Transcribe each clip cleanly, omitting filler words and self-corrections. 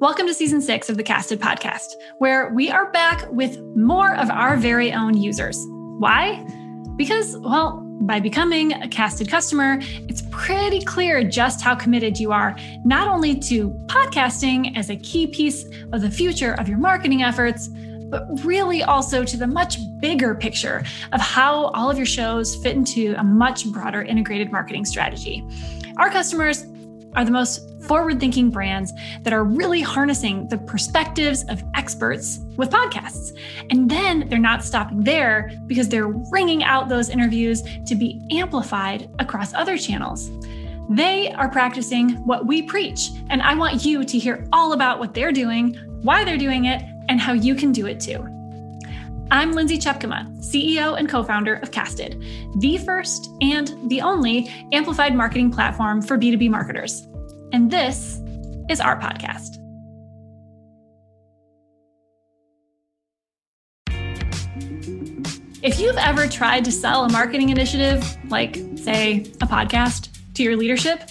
Welcome to season 6 of the Casted podcast, where we are back with more of our very own users. Why? Because, well, by becoming a Casted customer, it's pretty clear just how committed you are, not only to podcasting as a key piece of the future of your marketing efforts, but really also to the much bigger picture of how all of your shows fit into a much broader integrated marketing strategy. Our customers are the most forward-thinking brands that are really harnessing the perspectives of experts with podcasts. And then they're not stopping there because they're wringing out those interviews to be amplified across other channels. They are practicing what we preach, and I want you to hear all about what they're doing, why they're doing it, and how you can do it too. I'm Lindsay Chepkema, CEO and co-founder of Casted, the first and the only amplified marketing platform for B2B marketers. And this is our podcast. If you've ever tried to sell a marketing initiative, like, say, a podcast, to your leadership,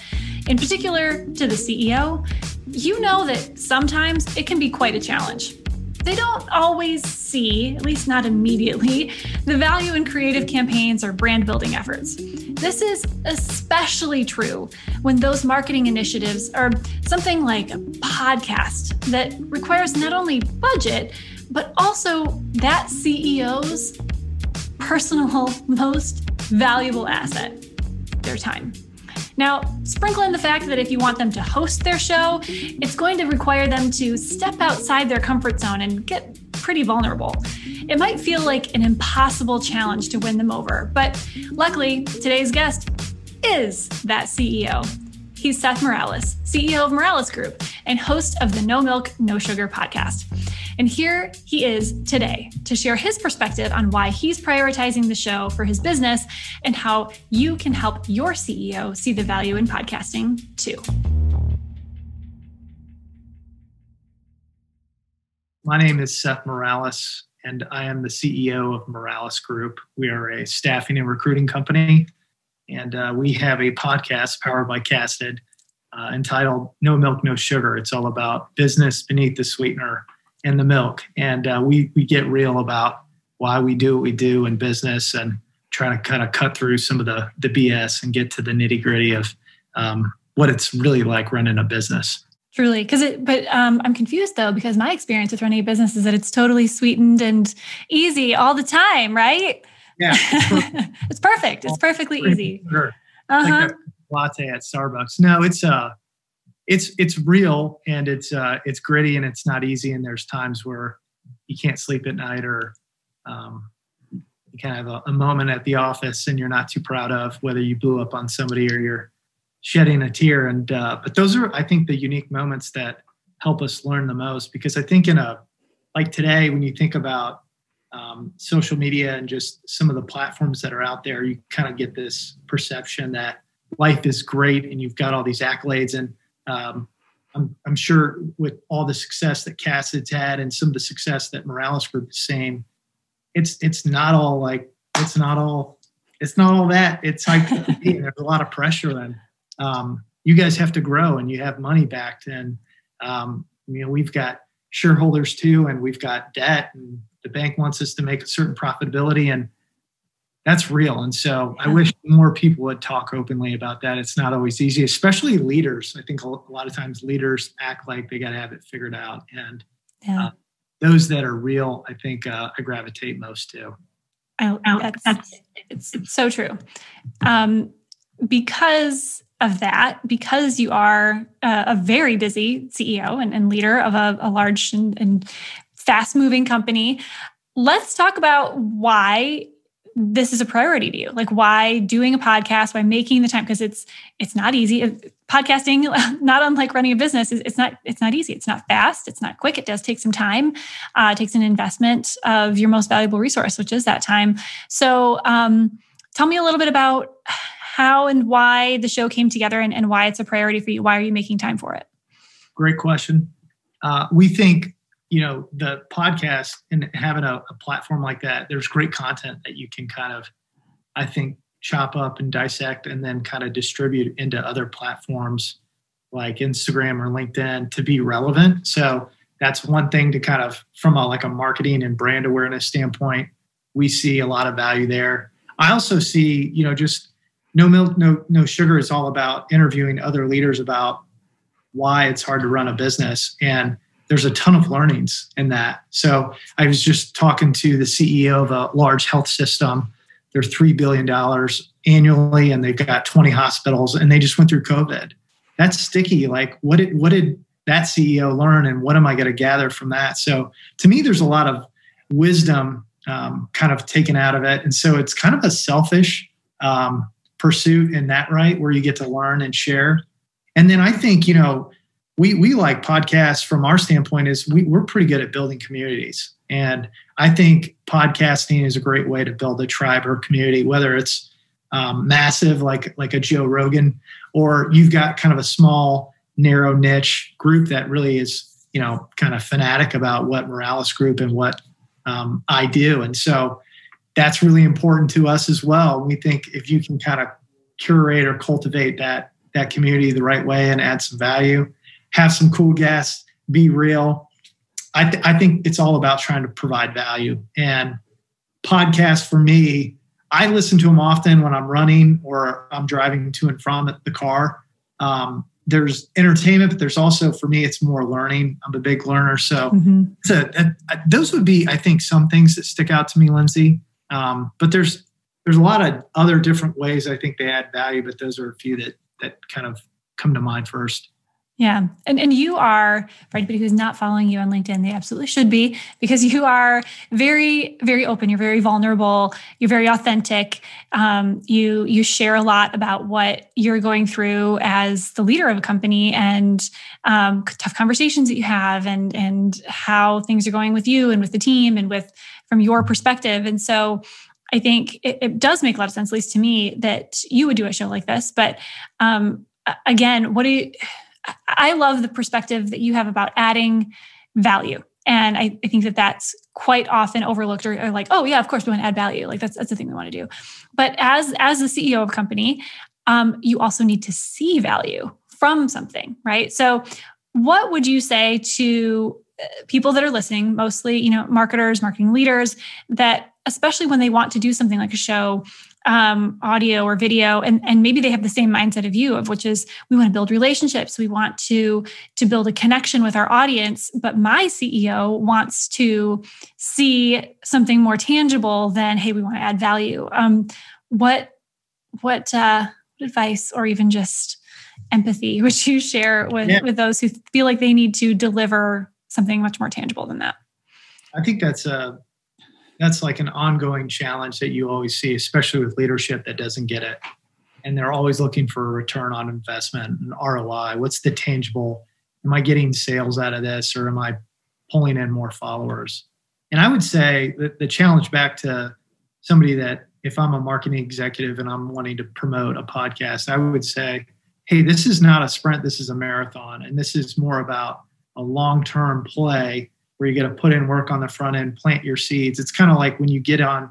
in particular to the CEO, you know that sometimes it can be quite a challenge. They don't always see, at least not immediately, the value in creative campaigns or brand building efforts. This is especially true when those marketing initiatives are something like a podcast that requires not only budget, but also that CEO's personal most valuable asset, their time. Now, sprinkle in the fact that if you want them to host their show, it's going to require them to step outside their comfort zone and get pretty vulnerable. It might feel like an impossible challenge to win them over, but luckily, today's guest is that CEO. He's Seth Morales, CEO of Morales Group and host of the No Milk, No Sugar podcast. And here he is today to share his perspective on why he's prioritizing the show for his business and how you can help your CEO see the value in podcasting too. My name is Seth Morales, and I am the CEO of Morales Group. We are a staffing and recruiting company. And we have a podcast powered by Casted entitled No Milk, No Sugar. It's all about business beneath the sweetener and the milk. And we get real about why we do what we do in business and try to kind of cut through some of the BS and get to the nitty gritty of what it's really like running a business. Truly. But I'm confused though, because my experience with running a business is that it's totally sweetened and easy all the time, right? Yeah, it's perfect. It's perfectly easy. Sure. Like a latte at Starbucks. No, it's real and it's gritty and it's not easy. And there's times where you can't sleep at night or you kind of have a moment at the office and you're not too proud of whether you blew up on somebody or you're shedding a tear. And but those are, I think, the unique moments that help us learn the most. Because I think in a like today, when you think about social media and just some of the platforms that are out there, you kind of get this perception that life is great and you've got all these accolades. And I'm sure with all the success that Cassid's had and some of the success that Morales Group is seeing, it's not all that. It's like there's a lot of pressure, and you guys have to grow and you have money backed, and we've got shareholders too, and we've got debt, and the bank wants us to make a certain profitability, and that's real. And so I wish more people would talk openly about that. It's not always easy, especially leaders. I think a lot of times leaders act like they got to have it figured out. And those that are real, I think I gravitate most to. It's so true. Because of that, because you are a very busy CEO and leader of a large and fast-moving company, let's talk about why this is a priority to you. Like, why doing a podcast, why making the time? Because it's not easy. Podcasting, not unlike running a business, it's not easy. It's not fast. It's not quick. It does take some time. It takes an investment of your most valuable resource, which is that time. So tell me a little bit about how and why the show came together and why it's a priority for you. Why are you making time for it? Great question. We think, the podcast and having a platform like that, there's great content that you can kind of, I think, chop up and dissect and then kind of distribute into other platforms like Instagram or LinkedIn to be relevant. So that's one thing to kind of, from a, like a marketing and brand awareness standpoint, we see a lot of value there. I also see, you know, just No Milk, No Sugar is all about interviewing other leaders about why it's hard to run a business. And there's a ton of learnings in that. So I was just talking to the CEO of a large health system. They're $3 billion annually, and they've got 20 hospitals, and they just went through COVID. That's sticky. Like, what did that CEO learn, and what am I going to gather from that? So to me, there's a lot of wisdom kind of taken out of it. And so it's kind of a selfish pursuit in that, right, where you get to learn and share. And then I think, you know, we like podcasts from our standpoint is we're pretty good at building communities. And I think podcasting is a great way to build a tribe or community, whether it's massive, like a Joe Rogan, or you've got kind of a small, narrow niche group that really is, you know, kind of fanatic about what Morales Group and what I do. And so that's really important to us as well. We think if you can kind of curate or cultivate that community the right way and add some value, have some cool guests, be real. I think it's all about trying to provide value. And podcasts for me, I listen to them often when I'm running or I'm driving to and from the car. There's entertainment, but there's also, for me, it's more learning. I'm a big learner. So, those would be, I think, some things that stick out to me, Lindsay. But there's a lot of other different ways I think they add value, but those are a few that kind of come to mind first. Yeah. And you are, for anybody who's not following you on LinkedIn, they absolutely should be, because you are very, very open. You're very vulnerable. You're very authentic. You share a lot about what you're going through as the leader of a company, and tough conversations that you have, and how things are going with you and with the team and with, from your perspective. And so I think it does make a lot of sense, at least to me, that you would do a show like this. But again, I love the perspective that you have about adding value. And I think that that's quite often overlooked, or like, oh yeah, of course we want to add value. Like that's the thing we want to do. But as the CEO of a company, you also need to see value from something, right? So what would you say to people that are listening, mostly, you know, marketers, marketing leaders, that especially when they want to do something like a show, audio or video, and maybe they have the same mindset of you, of which is we want to build relationships. We want to build a connection with our audience, but my CEO wants to see something more tangible than, hey, we want to add value. What advice or even just empathy would you share with those who feel like they need to deliver something much more tangible than that? I think that's like an ongoing challenge that you always see, especially with leadership that doesn't get it. And they're always looking for a return on investment, an ROI. What's the tangible? Am I getting sales out of this, or am I pulling in more followers? And I would say that the challenge back to somebody that, if I'm a marketing executive and I'm wanting to promote a podcast, I would say, hey, this is not a sprint. This is a marathon. And this is more about a long-term play where you got to put in work on the front end, plant your seeds. It's kind of like when you get on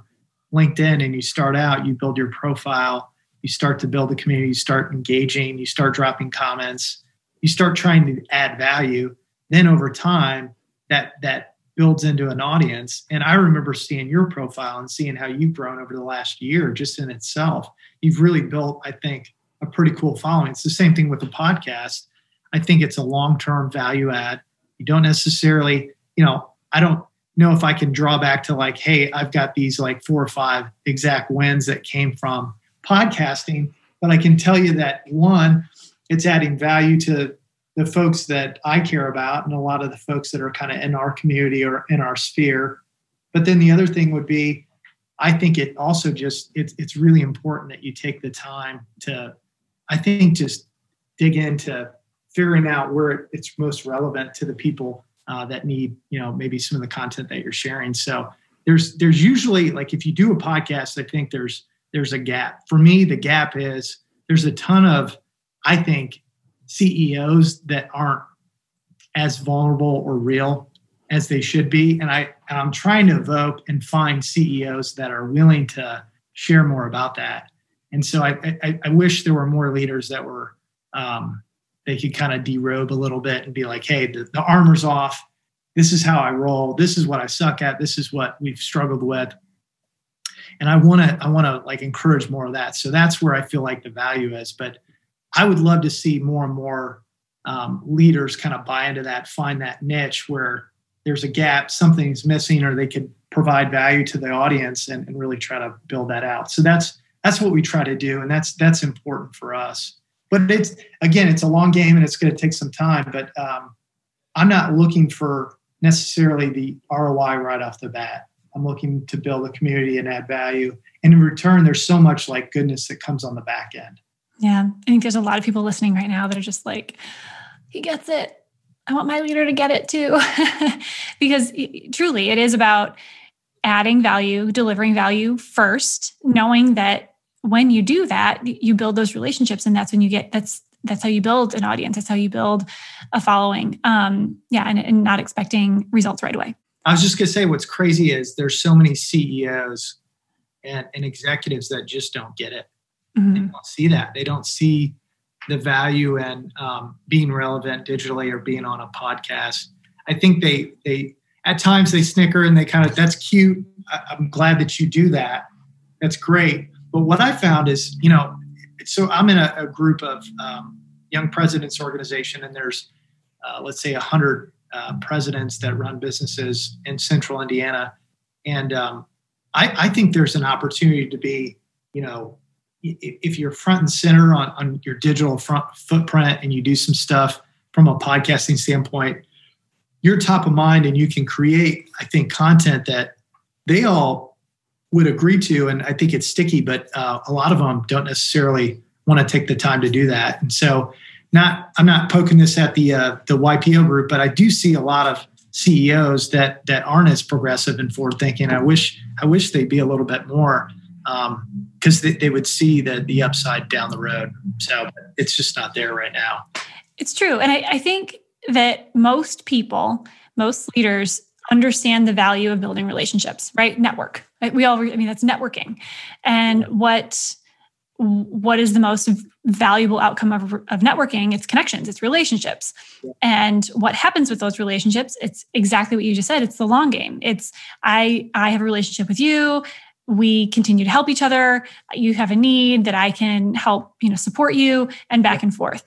LinkedIn and you start out, you build your profile, you start to build the community, you start engaging, you start dropping comments, you start trying to add value. Then over time, that builds into an audience. And I remember seeing your profile and seeing how you've grown over the last year just in itself. You've really built, I think, a pretty cool following. It's the same thing with the podcast. I think it's a long-term value add. You don't necessarily... You know, I don't know if I can draw back to like, hey, I've got these like 4 or 5 exact wins that came from podcasting, but I can tell you that one, it's adding value to the folks that I care about and a lot of the folks that are kind of in our community or in our sphere. But then the other thing would be, I think it also just, it's really important that you take the time to, I think, just dig into figuring out where it's most relevant to the people that need, you know, maybe some of the content that you're sharing. So there's usually, like, if you do a podcast, I think there's a gap. For me, the gap is there's a ton of, I think, CEOs that aren't as vulnerable or real as they should be. And I'm trying to evoke and find CEOs that are willing to share more about that. And so I wish there were more leaders that were they could kind of derobe a little bit and be like, hey, the armor's off. This is how I roll. This is what I suck at. This is what we've struggled with. And I want to like encourage more of that. So that's where I feel like the value is. But I would love to see more and more leaders kind of buy into that, find that niche where there's a gap, something's missing, or they could provide value to the audience and really try to build that out. So that's what we try to do. And that's important for us. But it's, again, it's a long game and it's going to take some time, but I'm not looking for necessarily the ROI right off the bat. I'm looking to build a community and add value. And in return, there's so much like goodness that comes on the back end. Yeah. I think there's a lot of people listening right now that are just like, he gets it. I want my leader to get it too. Because truly it is about adding value, delivering value first, knowing that when you do that, you build those relationships, and that's when you get, that's how you build an audience. That's how you build a following. And not expecting results right away. I was just going to say, what's crazy is there's so many CEOs and executives that just don't get it. Mm-hmm. They don't see that. They don't see the value in being relevant digitally or being on a podcast. I think they at times they snicker and they kind of, that's cute. I'm glad that you do that. That's great. But what I found is, you know, so I'm in a group of young presidents organization, and there's, let's say 100 presidents that run businesses in central Indiana. And I think there's an opportunity to be, you know, if you're front and center on your digital footprint and you do some stuff from a podcasting standpoint, you're top of mind and you can create, I think, content that they all would agree to. And I think it's sticky, but a lot of them don't necessarily want to take the time to do that. And so I'm not poking this at the YPO group, but I do see a lot of CEOs that aren't as progressive and forward thinking. I wish they'd be a little bit more because they would see the upside down the road. So it's just not there right now. It's true. And I think that most people, most leaders understand the value of building relationships, right? Network. We all, I mean, that's networking. And what is the most valuable outcome of networking? It's connections, it's relationships. And what happens with those relationships, it's exactly what you just said. It's the long game. It's, I have a relationship with you. We continue to help each other. You have a need that I can help, you know, support you, and back and forth.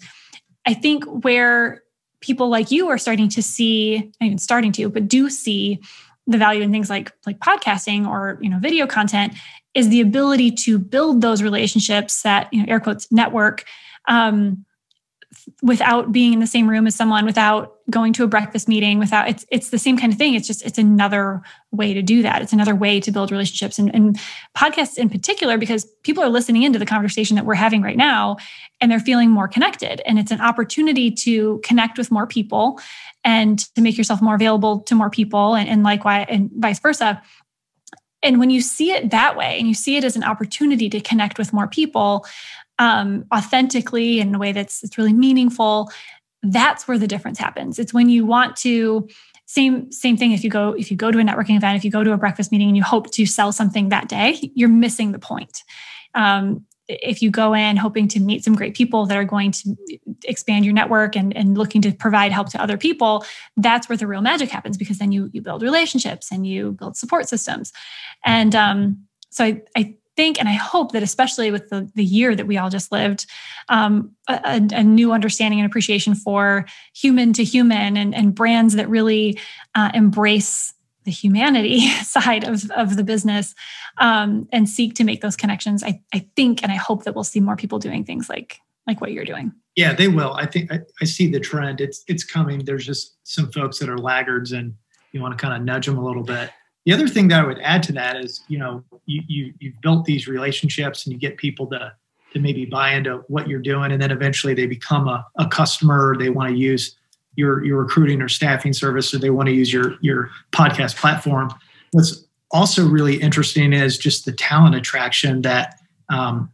I think where people like you are starting to see, not even starting to, but do see the value in things like podcasting or, you know, video content is the ability to build those relationships that, you know, air quotes, network, without being in the same room as someone, without going to a breakfast meeting, without it's the same kind of thing. It's just, it's another way to do that. It's another way to build relationships, and podcasts in particular, because people are listening into the conversation that we're having right now and they're feeling more connected. And it's an opportunity to connect with more people and to make yourself more available to more people, and likewise, and vice versa. And when you see it that way and you see it as an opportunity to connect with more people, authentically, in a way that's really meaningful, that's where the difference happens. It's when you want to, same thing. If you go to a networking event, if you go to a breakfast meeting and you hope to sell something that day, you're missing the point. If you go in hoping to meet some great people that are going to expand your network and looking to provide help to other people, that's where the real magic happens, because then you build relationships and you build support systems. And so I think, and I hope that especially with the year that we all just lived, a new understanding and appreciation for human to human, and brands that really embrace the humanity side of the business, and seek to make those connections. I think, and I hope that we'll see more people doing things like what you're doing. Yeah, they will. I think I see the trend. It's coming. There's just some folks that are laggards and you want to kind of nudge them a little bit. The other thing that I would add to that is, you know, you've built these relationships and you get people to maybe buy into what you're doing. And then eventually they become a customer. They want to use your recruiting or staffing service, or they want to use your podcast platform. What's also really interesting is just the talent attraction that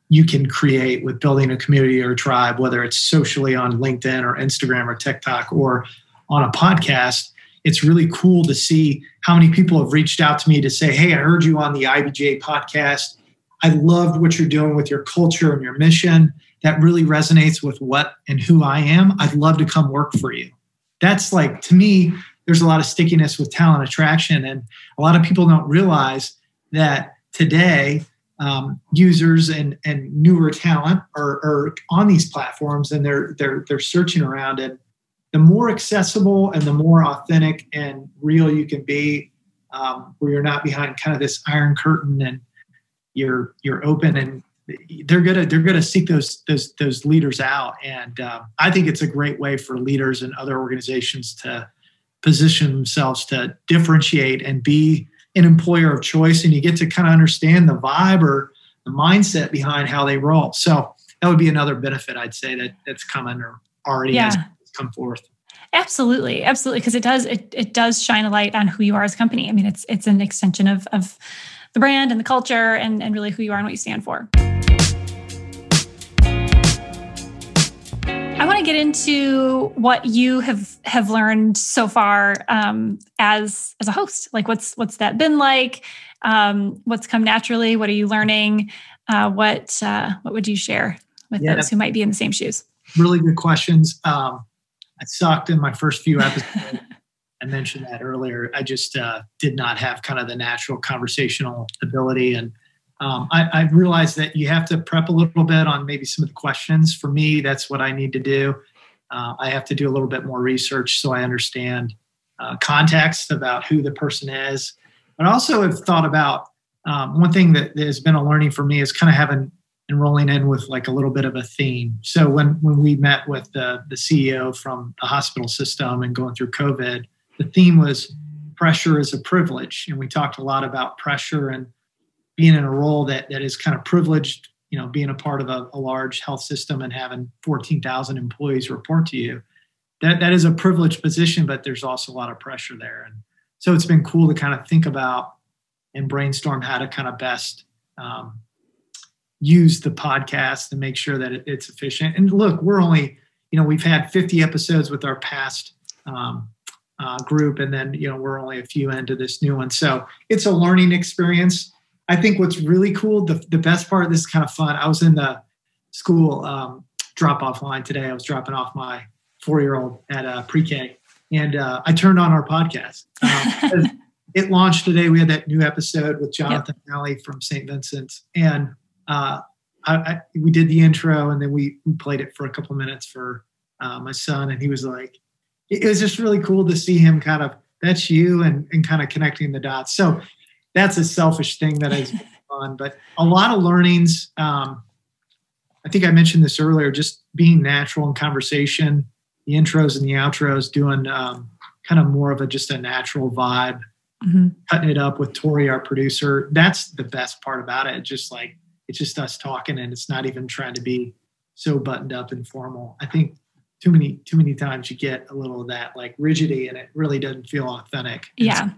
you can create with building a community or a tribe, whether it's socially on LinkedIn or Instagram or TikTok or on a podcast. It's really cool to see how many people have reached out to me to say, hey, I heard you on the IBJ podcast. I loved what you're doing with your culture and your mission. that really resonates with what and who I am, I'd love to come work for you. That's like, to me, there's a lot of stickiness with talent attraction. And a lot of people don't realize that today, users and newer talent are on these platforms and they're searching around. And the more accessible and the more authentic and real you can be, where you're not behind kind of this iron curtain and you're open, and they're gonna seek those leaders out. And I think it's a great way for leaders and other organizations to position themselves to differentiate and be an employer of choice. And you get to kind of understand the vibe or the mindset behind how they roll. So that would be another benefit, I'd say, that's coming or already has come forth. Absolutely. Absolutely. Because it does shine a light on who you are as a company. I mean, it's an extension of the brand and the culture and really who you are and what you stand for. I want to get into what you have learned so far as a host. Like, what's that been like? What's come naturally? What are you learning? What would you share with those who might be in the same shoes? Really good questions. I sucked in my first few episodes. I mentioned that earlier. I just did not have kind of the natural conversational ability. And I realized that you have to prep a little bit on maybe some of the questions. For me, that's what I need to do. I have to do a little bit more research so I understand context about who the person is. But I also have thought about one thing that has been a learning for me is kind of having and rolling in with like a little bit of a theme. So when we met with the CEO from the hospital system and going through COVID, the theme was pressure is a privilege. And we talked a lot about pressure and being in a role that is kind of privileged, you know, being a part of a large health system and having 14,000 employees report to you. That is a privileged position, but there's also a lot of pressure there. And so it's been cool to kind of think about and brainstorm how to kind of best use the podcast and make sure that it's efficient. And look, we're only, you know, we've had 50 episodes with our past group. And then, you know, we're only a few into this new one. So it's a learning experience. I think what's really cool, the best part, this is kind of fun. I was in the school drop-off line today. I was dropping off my 4-year-old at pre-K. And I turned on our podcast. It launched today. We had that new episode with Jonathan Alley from St. Vincent's. And we did the intro and then we played it for a couple minutes for my son. And he was like, it was just really cool to see him kind of, that's you and kind of connecting the dots. So that's a selfish thing that has been fun, but a lot of learnings. I think I mentioned this earlier, just being natural in conversation, the intros and the outros, doing kind of more of just a natural vibe, cutting it up with Tori, our producer. That's the best part about it. Just like, it's just us talking, and it's not even trying to be so buttoned up and formal. I think too many times you get a little of that like rigidity, and it really doesn't feel authentic. Yeah. So,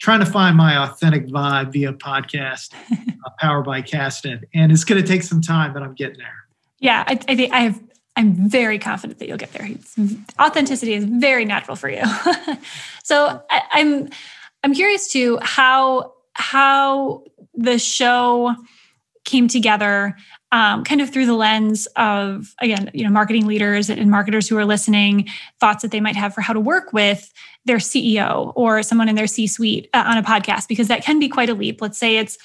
trying to find my authentic vibe via podcast, powered by Casted, and it's going to take some time, but I'm getting there. Yeah, I think I'm very confident that you'll get there. Authenticity is very natural for you. So I'm curious too how the show came together kind of through the lens of, again, you know, marketing leaders and marketers who are listening, thoughts that they might have for how to work with their CEO or someone in their C-suite on a podcast, because that can be quite a leap. Let's say it's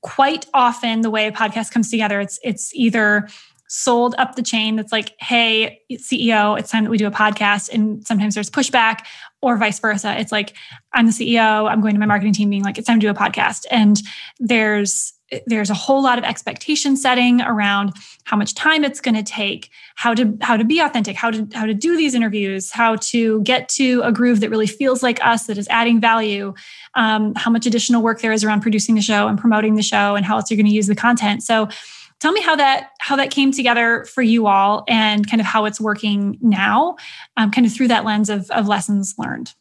quite often the way a podcast comes together. It's either sold up the chain that's like, hey, CEO, it's time that we do a podcast. And sometimes there's pushback, or vice versa. It's like, I'm the CEO, I'm going to my marketing team being like, it's time to do a podcast. And there's a whole lot of expectation setting around how much time it's going to take, how to be authentic, how to do these interviews, how to get to a groove that really feels like us, that is adding value, how much additional work there is around producing the show and promoting the show, and how else you're going to use the content. So tell me how that came together for you all, and kind of how it's working now, kind of through that lens of lessons learned.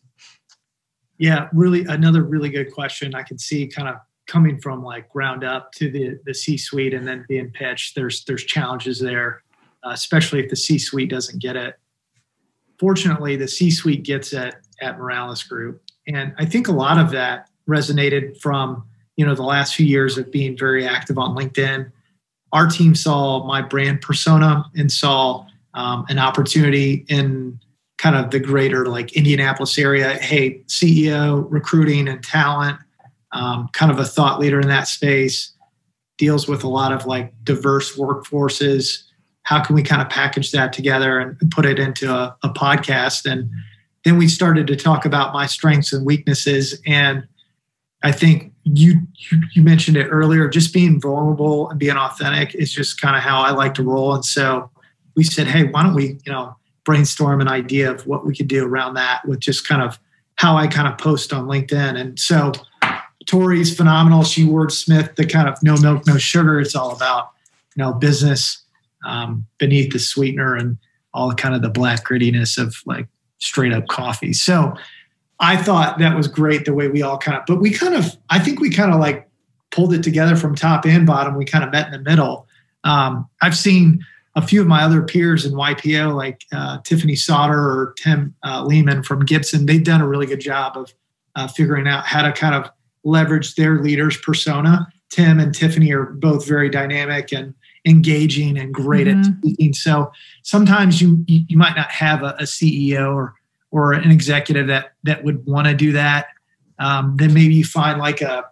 Yeah, really another really good question. I can see kind of coming from like ground up to the C-suite and then being pitched, there's challenges there, especially if the C-suite doesn't get it. Fortunately, the C-suite gets it at Morales Group. And I think a lot of that resonated from, you know, the last few years of being very active on LinkedIn. our team saw my brand persona and saw an opportunity in kind of the greater like Indianapolis area. Hey, CEO, recruiting and talent, kind of a thought leader in that space, deals with a lot of like diverse workforces. How can we kind of package that together and put it into a podcast? And then we started to talk about my strengths and weaknesses. And I think you mentioned it earlier, just being vulnerable and being authentic is just kind of how I like to roll. And so we said, hey, why don't we, you know, brainstorm an idea of what we could do around that with just kind of how I kind of post on LinkedIn. And so Tori's phenomenal. She wordsmithed the kind of No Milk, No Sugar. It's all about, you know, business beneath the sweetener and all kind of the black grittiness of like straight up coffee. So I thought that was great the way we all kind of, but we kind of, I think we kind of like pulled it together from top and bottom. We kind of met in the middle. I've seen a few of my other peers in YPO, like Tiffany Sauter or Tim Lehman from Gibson. They've done a really good job of figuring out how to kind of leverage their leader's persona. Tim and Tiffany are both very dynamic and engaging and great at speaking. So sometimes you might not have a CEO or an executive that would want to do that. Then maybe you find like a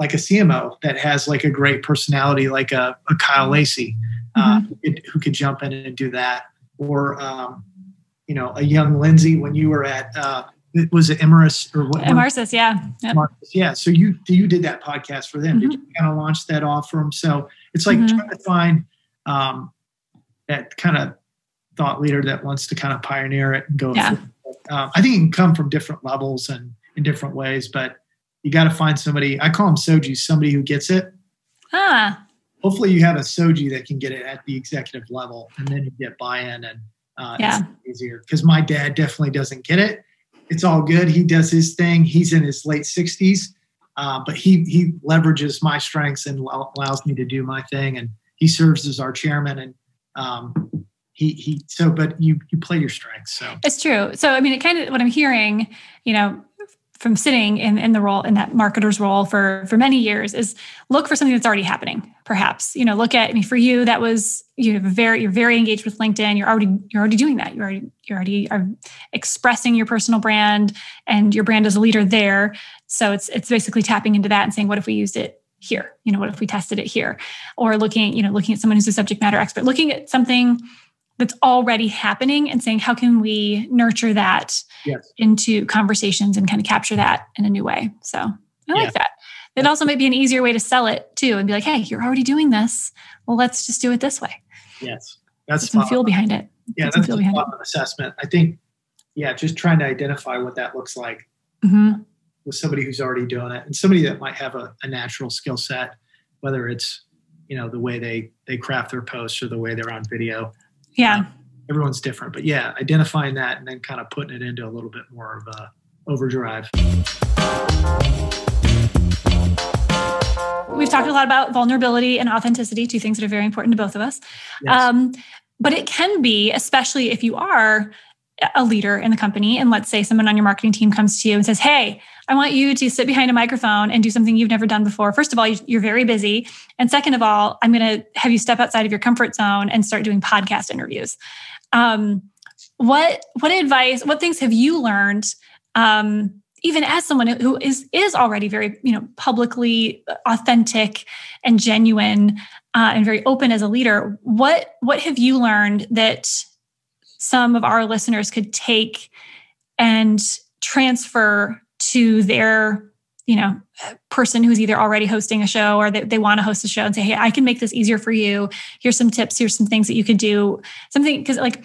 CMO that has like a great personality, like a Kyle Lacy, who could jump in and do that. Or, you know, a young Lindsay when you were at, was it Emerus or what? Amarsis, yeah. Yep. Amarsis, yeah. So you did that podcast for them. Mm-hmm. Did you kind of launch that off for them? So it's like trying to find that kind of thought leader that wants to kind of pioneer it and go. Yeah. I think it can come from different levels and in different ways, but you got to find somebody. I call them soji, somebody who gets it. Hopefully you have a soji that can get it at the executive level, and then you get buy-in and it's easier. Because my dad definitely doesn't get it. It's all good. He does his thing. He's in his late 60s, but he leverages my strengths and allows me to do my thing. And he serves as our chairman, and but you play your strengths. So it's true. So, I mean, it kind of, what I'm hearing, you know, from sitting in the role, in that marketer's role for many years, is look for something that's already happening. Perhaps, you know, look at, I mean, for you, that was, you're very engaged with LinkedIn. You're already doing that. You already are expressing your personal brand and your brand as a leader there. So it's basically tapping into that and saying, what if we used it here? You know, what if we tested it here? Or looking at someone who's a subject matter expert, looking at something that's already happening and saying, how can we nurture that into conversations and kind of capture that in a new way? So I like that. It also might be an easier way to sell it too, and be like, hey, you're already doing this. Well, let's just do it this way. Yes. That's some fuel behind it. Yeah. That's a lot of assessment. I think, just trying to identify what that looks like with somebody who's already doing it, and somebody that might have a natural skill set, whether it's, you know, the way they craft their posts or the way they're on video. Yeah. Everyone's different, but identifying that and then kind of putting it into a little bit more of a overdrive. We've talked a lot about vulnerability and authenticity, two things that are very important to both of us. Yes. But it can be, especially if you are a leader in the company, and let's say someone on your marketing team comes to you and says, hey, I want you to sit behind a microphone and do something you've never done before. First of all, you're very busy. And second of all, I'm going to have you step outside of your comfort zone and start doing podcast interviews. What advice, what things have you learned, even as someone who is already very, you know, publicly authentic and genuine, and very open as a leader? What have you learned that some of our listeners could take and transfer to their, you know, person who's either already hosting a show or they want to host a show, and say, hey, I can make this easier for you. Here's some tips. Here's some things that you could do. Something, 'cause like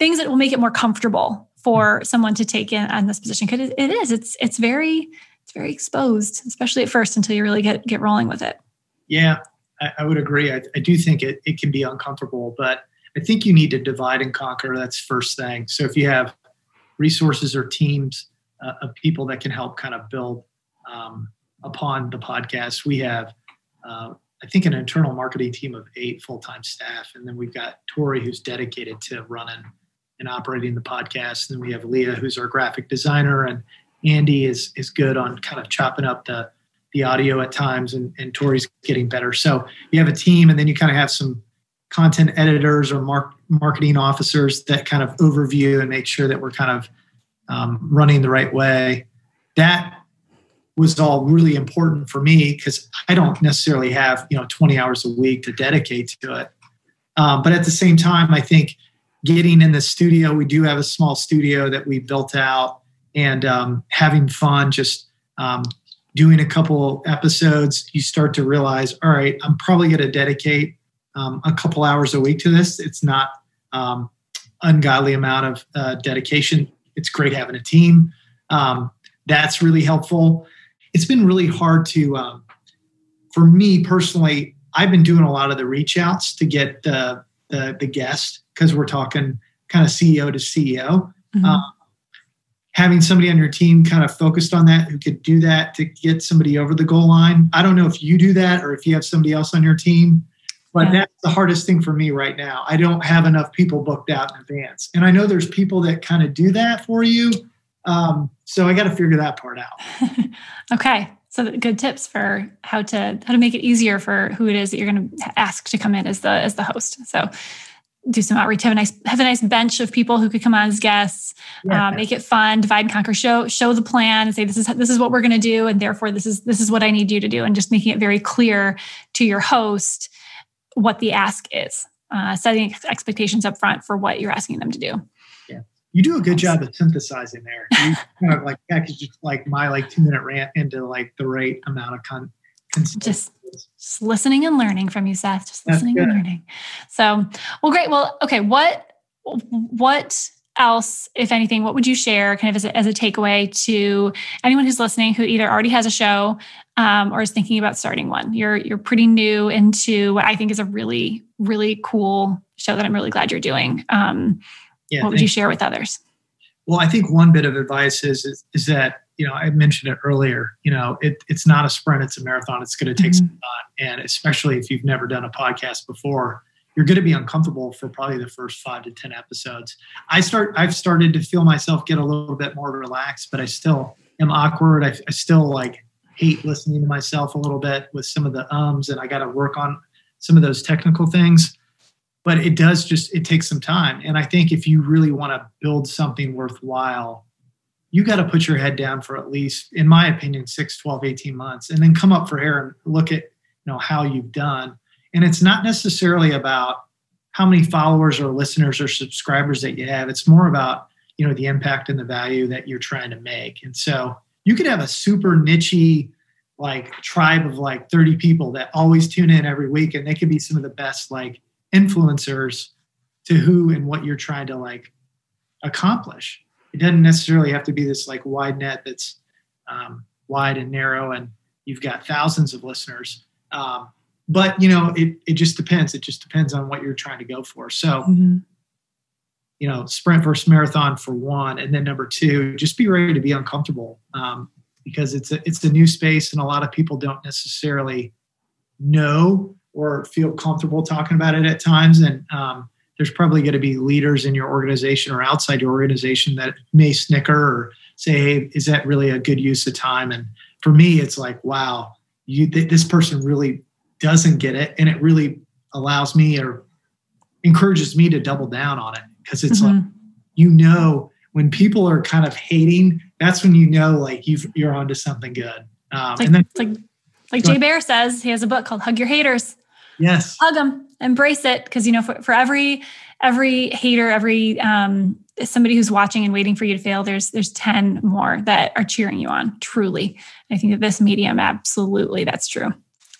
things that will make it more comfortable for someone to take in on this position. 'Cause it's very exposed, especially at first, until you really get rolling with it. Yeah, I would agree. I do think it can be uncomfortable, but I think you need to divide and conquer. That's first thing. So if you have resources or teams of people that can help kind of build upon the podcast, we have, I think, an internal marketing team of 8 full-time staff. And then we've got Tori, who's dedicated to running and operating the podcast. And then we have Leah, who's our graphic designer. And Andy is good on kind of chopping up the the audio at times, and Tori's getting better. So you have a team, and then you kind of have some content editors or marketing officers that kind of overview and make sure that we're kind of running the right way. That was all really important for me because I don't necessarily have, 20 hours a week to dedicate to it. But at the same time, I think getting in the studio, we do have a small studio that we built out, and having fun, just doing a couple episodes, you start to realize, all right, I'm probably going to dedicate a couple hours a week to this. It's not ungodly amount of dedication. It's great having a team. That's really helpful. It's been really hard to, for me personally, I've been doing a lot of the reach outs to get the guest, because we're talking kind of CEO to CEO. Mm-hmm. Having somebody on your team kind of focused on that, who could do that to get somebody over the goal line. I don't know if you do that or if you have somebody else on your team, but that's the hardest thing for me right now. I don't have enough people booked out in advance. And I know there's people that kind of do that for you. So I got to figure that part out. Okay. So good tips for how to make it easier for who it is that you're going to ask to come in as the host. So do some outreach, have a nice bench of people who could come on as guests, make it fun, divide and conquer, show the plan and say, this is what we're going to do. And therefore this is what I need you to do. And just making it very clear to your host what the ask is, setting expectations up front for what you're asking them to do. You do a good job of synthesizing there. You kind of like package like my 2-minute rant into the right amount of content. Just listening and learning from you, Seth. Just listening and learning. So, well, great. Well, okay. What else, if anything, what would you share kind of as a takeaway to anyone who's listening who either already has a show or is thinking about starting one? You're pretty new into what I think is a really, really cool show that I'm really glad you're doing. What would you share with others? Well, I think one bit of advice is that, I mentioned it earlier, it's not a sprint, it's a marathon. It's going to take some time. And especially if you've never done a podcast before, you're going to be uncomfortable for probably the first 5 to 10 episodes. I've started to feel myself get a little bit more relaxed, but I still am awkward. I still hate listening to myself a little bit with some of the ums, and I got to work on some of those technical things. But it does it takes some time. And I think if you really want to build something worthwhile, you got to put your head down for at least, in my opinion, 6, 12, 18 months, and then come up for air and look at, how you've done. And it's not necessarily about how many followers or listeners or subscribers that you have. It's more about, the impact and the value that you're trying to make. And so you could have a super niche-y tribe of 30 people that always tune in every week, and they could be some of the best, influencers to who and what you're trying to accomplish. It doesn't necessarily have to be this wide net that's wide and narrow and you've got thousands of listeners. But it just depends. It just depends on what you're trying to go for. So, sprint versus marathon for one. And then number two, just be ready to be uncomfortable because it's a new space and a lot of people don't necessarily know or feel comfortable talking about it at times. And there's probably going to be leaders in your organization or outside your organization that may snicker or say, hey, is that really a good use of time? And for me, it's wow, this person really doesn't get it. And it really allows me or encourages me to double down on it. Because it's when people are kind of hating, that's when you're onto something good. Like Jay Baer says, he has a book called Hug Your Haters. Yes. Hug them, embrace it. Because, for every hater, every somebody who's watching and waiting for you to fail, there's 10 more that are cheering you on, truly. I think that this medium, absolutely, that's true.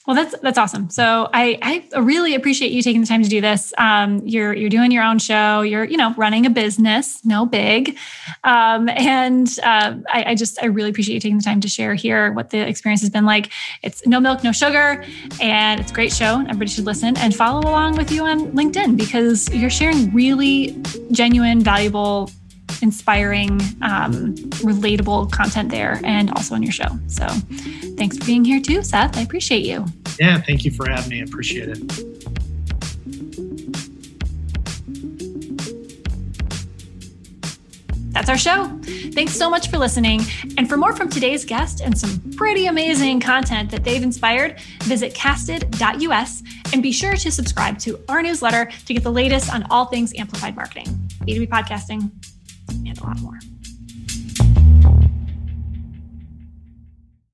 Well, that's awesome. So I really appreciate you taking the time to do this. You're doing your own show. You're, running a business, no big. I really appreciate you taking the time to share here what the experience has been like. It's No Milk, No Sugar, and it's a great show. Everybody should listen and follow along with you on LinkedIn because you're sharing really genuine, valuable, inspiring, relatable content there and also on your show. So thanks for being here too, Seth. I appreciate you. Yeah, thank you for having me. I appreciate it. that's our show. Thanks so much for listening. And for more from today's guest and some pretty amazing content that they've inspired, visit casted.us and be sure to subscribe to our newsletter to get the latest on all things amplified marketing, B2B podcasting, and a lot more.